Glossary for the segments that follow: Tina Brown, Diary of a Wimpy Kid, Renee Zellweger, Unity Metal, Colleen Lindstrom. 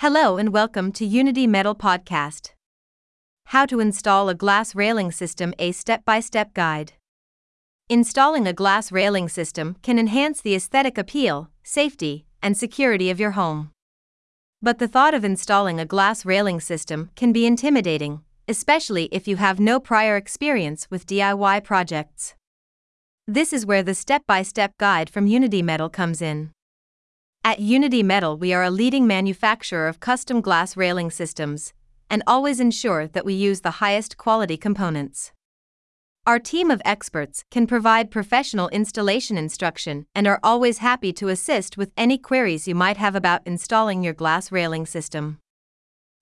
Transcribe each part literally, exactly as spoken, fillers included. Hello and welcome to Unity Metal Podcast. How to install a glass railing system, a step-by-step guide. Installing a glass railing system can enhance the aesthetic appeal, safety, and security of your home. But the thought of installing a glass railing system can be intimidating, especially if you have no prior experience with D I Y projects. This is where the step-by-step guide from Unity Metal comes in. At Unity Metal, we are a leading manufacturer of custom glass railing systems, and always ensure that we use the highest quality components. Our team of experts can provide professional installation instruction and are always happy to assist with any queries you might have about installing your glass railing system.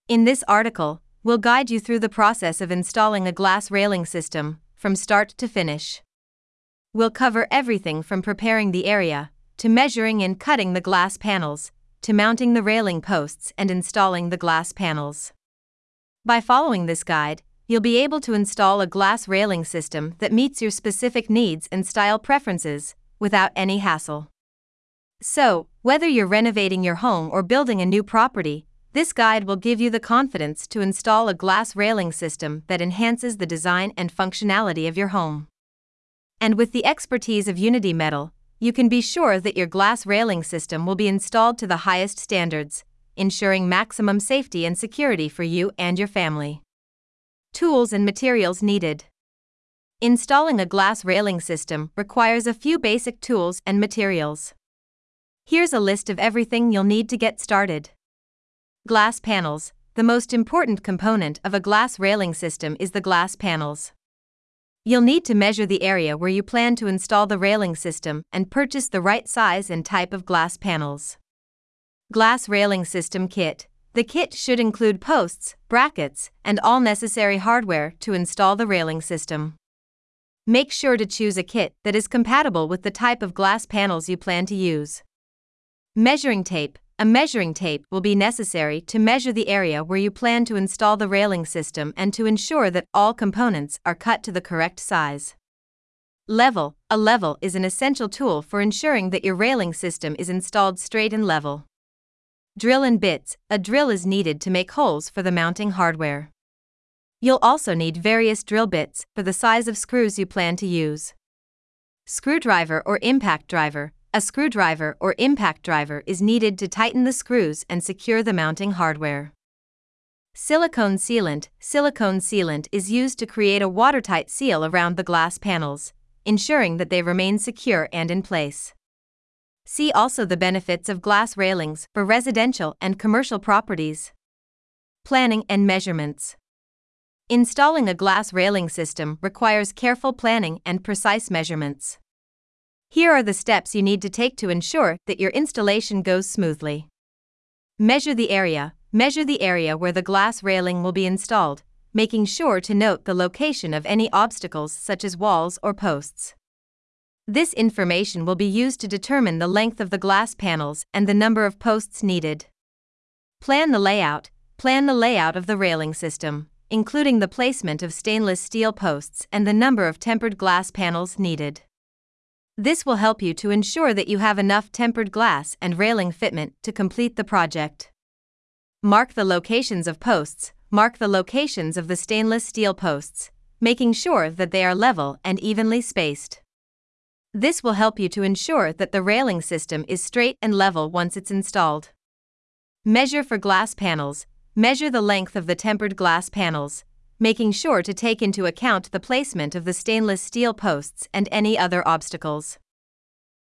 In this article, we'll guide you through the process of installing a glass railing system, from start to finish. We'll cover everything from preparing the area, to measuring and cutting the glass panels, to mounting the railing posts and installing the glass panels. By following this guide, you'll be able to install a glass railing system that meets your specific needs and style preferences, without any hassle. So, whether you're renovating your home or building a new property, this guide will give you the confidence to install a glass railing system that enhances the design and functionality of your home. And with the expertise of Unity Metal, you can be sure that your glass railing system will be installed to the highest standards, ensuring maximum safety and security for you and your family. Tools and materials needed. Installing a glass railing system requires a few basic tools and materials. Here's a list of everything you'll need to get started. Glass panels. The most important component of a glass railing system is the glass panels. You'll need to measure the area where you plan to install the railing system and purchase the right size and type of glass panels. Glass railing system kit. The kit should include posts, brackets, and all necessary hardware to install the railing system. Make sure to choose a kit that is compatible with the type of glass panels you plan to use. Measuring tape. A measuring tape will be necessary to measure the area where you plan to install the railing system and to ensure that all components are cut to the correct size. Level. A level is an essential tool for ensuring that your railing system is installed straight and level. Drill and bits. A drill is needed to make holes for the mounting hardware. You'll also need various drill bits for the size of screws you plan to use. Screwdriver or impact driver. A screwdriver or impact driver is needed to tighten the screws and secure the mounting hardware. Silicone sealant. Silicone sealant is used to create a watertight seal around the glass panels, ensuring that they remain secure and in place. See also the benefits of glass railings for residential and commercial properties. Planning and measurements. Installing a glass railing system requires careful planning and precise measurements. Here are the steps you need to take to ensure that your installation goes smoothly. Measure the area. Measure the area where the glass railing will be installed, making sure to note the location of any obstacles such as walls or posts. This information will be used to determine the length of the glass panels and the number of posts needed. Plan the layout. Plan the layout of the railing system, including the placement of stainless steel posts and the number of tempered glass panels needed. This will help you to ensure that you have enough tempered glass and railing fitment to complete the project. Mark the locations of posts. Mark the locations of the stainless steel posts, making sure that they are level and evenly spaced. This will help you to ensure that the railing system is straight and level once it's installed. Measure for glass panels. Measure the length of the tempered glass panels, making sure to take into account the placement of the stainless steel posts and any other obstacles.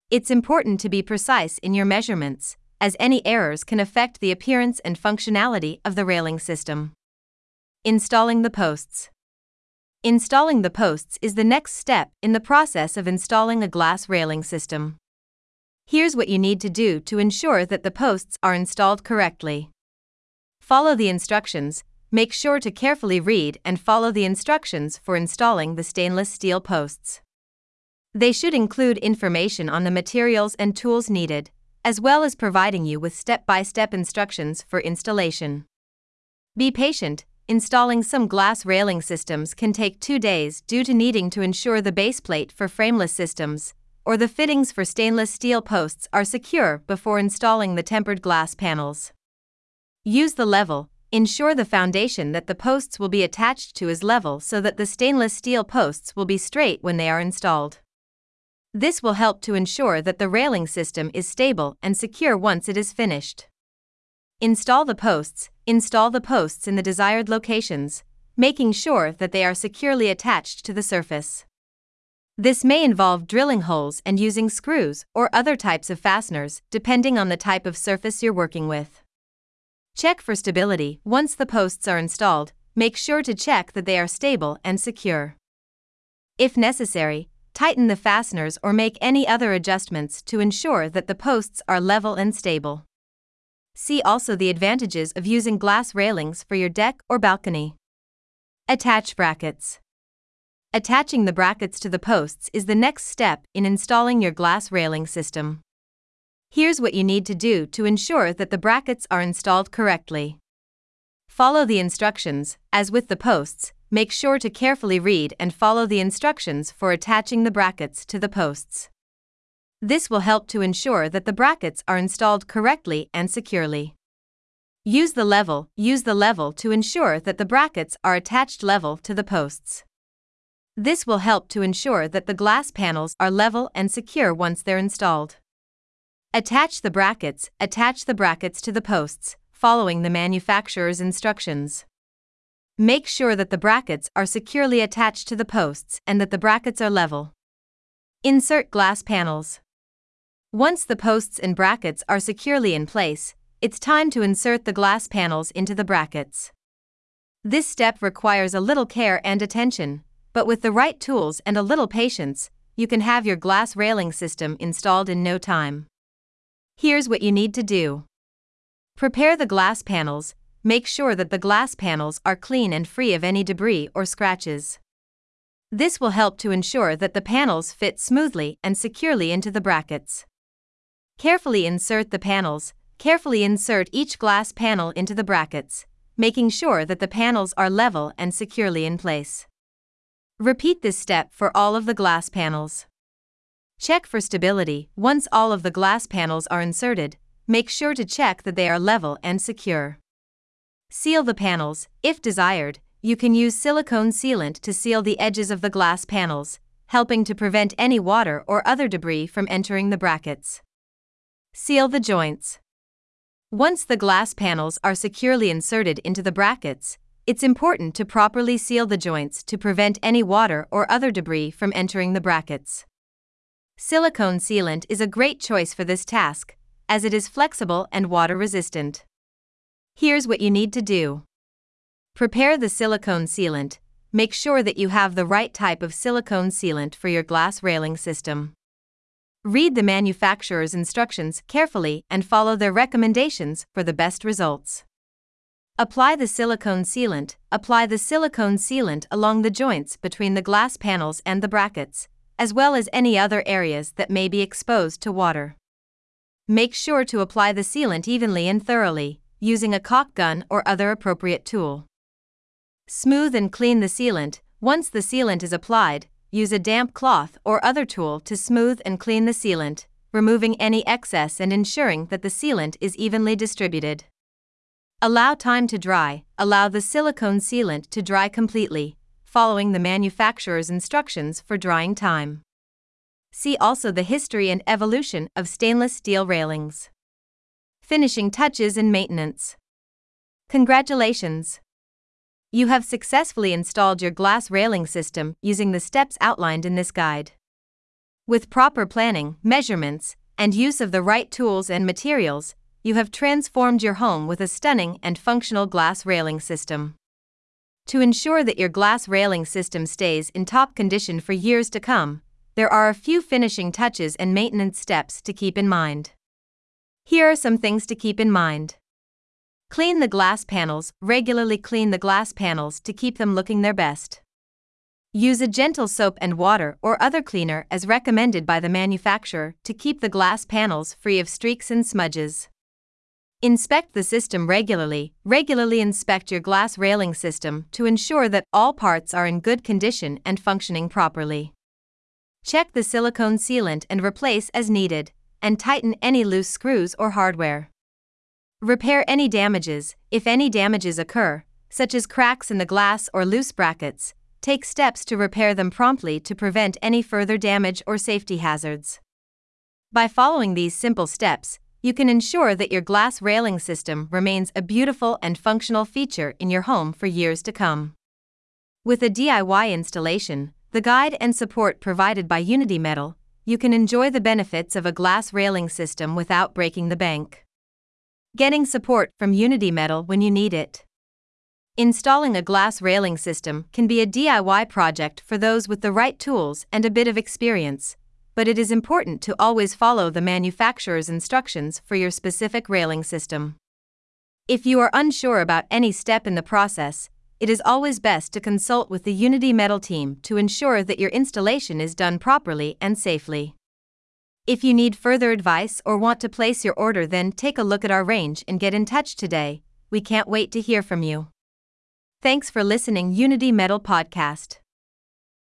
It's important to be precise in your measurements, as any errors can affect the appearance and functionality of the railing system. Installing the posts. Installing the posts is the next step in the process of installing a glass railing system. Here's what you need to do to ensure that the posts are installed correctly. Follow the instructions. Make sure to carefully read and follow the instructions for installing the stainless steel posts. They should include information on the materials and tools needed, as well as providing you with step-by-step instructions for installation. Be patient. Installing some glass railing systems can take two days due to needing to ensure the base plate for frameless systems, or the fittings for stainless steel posts are secure before installing the tempered glass panels. Use the level. Ensure the foundation that the posts will be attached to is level so that the stainless steel posts will be straight when they are installed. This will help to ensure that the railing system is stable and secure once it is finished. Install the posts. Install the posts in the desired locations, making sure that they are securely attached to the surface. This may involve drilling holes and using screws or other types of fasteners, depending on the type of surface you're working with. Check for stability. Once the posts are installed, make sure to check that they are stable and secure. If necessary, tighten the fasteners or make any other adjustments to ensure that the posts are level and stable. See also the advantages of using glass railings for your deck or balcony. Attach brackets. Attaching the brackets to the posts is the next step in installing your glass railing system. Here's what you need to do to ensure that the brackets are installed correctly. Follow the instructions. As with the posts, make sure to carefully read and follow the instructions for attaching the brackets to the posts. This will help to ensure that the brackets are installed correctly and securely. Use the level. Use the level to ensure that the brackets are attached level to the posts. This will help to ensure that the glass panels are level and secure once they're installed. Attach the brackets. Attach the brackets to the posts, following the manufacturer's instructions. Make sure that the brackets are securely attached to the posts and that the brackets are level. Insert glass panels. Once the posts and brackets are securely in place, it's time to insert the glass panels into the brackets. This step requires a little care and attention, but with the right tools and a little patience, you can have your glass railing system installed in no time. Here's what you need to do. Prepare the glass panels. Make sure that the glass panels are clean and free of any debris or scratches. This will help to ensure that the panels fit smoothly and securely into the brackets. Carefully insert the panels. Carefully insert each glass panel into the brackets, making sure that the panels are level and securely in place. Repeat this step for all of the glass panels. Check for stability. Once all of the glass panels are inserted, make sure to check that they are level and secure. Seal the panels. If desired, you can use silicone sealant to seal the edges of the glass panels, helping to prevent any water or other debris from entering the brackets. Seal the joints. Once the glass panels are securely inserted into the brackets, it's important to properly seal the joints to prevent any water or other debris from entering the brackets. Silicone sealant is a great choice for this task, as it is flexible and water-resistant. Here's what you need to do. Prepare the silicone sealant. Make sure that you have the right type of silicone sealant for your glass railing system. Read the manufacturer's instructions carefully and follow their recommendations for the best results. Apply the silicone sealant. Apply the silicone sealant along the joints between the glass panels and the brackets, as well as any other areas that may be exposed to water. Make sure to apply the sealant evenly and thoroughly, using a caulk gun or other appropriate tool. Smooth and clean the sealant. Once the sealant is applied, use a damp cloth or other tool to smooth and clean the sealant, removing any excess and ensuring that the sealant is evenly distributed. Allow time to dry. Allow the silicone sealant to dry completely, following the manufacturer's instructions for drying time. See also the history and evolution of stainless steel railings. Finishing touches and maintenance. Congratulations! You have successfully installed your glass railing system using the steps outlined in this guide. With proper planning, measurements, and use of the right tools and materials, you have transformed your home with a stunning and functional glass railing system. To ensure that your glass railing system stays in top condition for years to come, there are a few finishing touches and maintenance steps to keep in mind. Here are some things to keep in mind. Clean the glass panels. Regularly clean the glass panels to keep them looking their best. Use a gentle soap and water or other cleaner as recommended by the manufacturer to keep the glass panels free of streaks and smudges. Inspect the system regularly. Regularly inspect your glass railing system to ensure that all parts are in good condition and functioning properly. Check the silicone sealant and replace as needed, and tighten any loose screws or hardware. Repair any damages, if any damages occur, such as cracks in the glass or loose brackets. Take steps to repair them promptly to prevent any further damage or safety hazards. By following these simple steps, you can ensure that your glass railing system remains a beautiful and functional feature in your home for years to come. With a D I Y installation, the guide and support provided by Unity Metal, you can enjoy the benefits of a glass railing system without breaking the bank. Getting support from Unity Metal when you need it. Installing a glass railing system can be a D I Y project for those with the right tools and a bit of experience, but it is important to always follow the manufacturer's instructions for your specific railing system. If you are unsure about any step in the process, it is always best to consult with the Unity Metal team to ensure that your installation is done properly and safely. If you need further advice or want to place your order, then take a look at our range and get in touch today. We can't wait to hear from you. Thanks for listening, Unity Metal Podcast.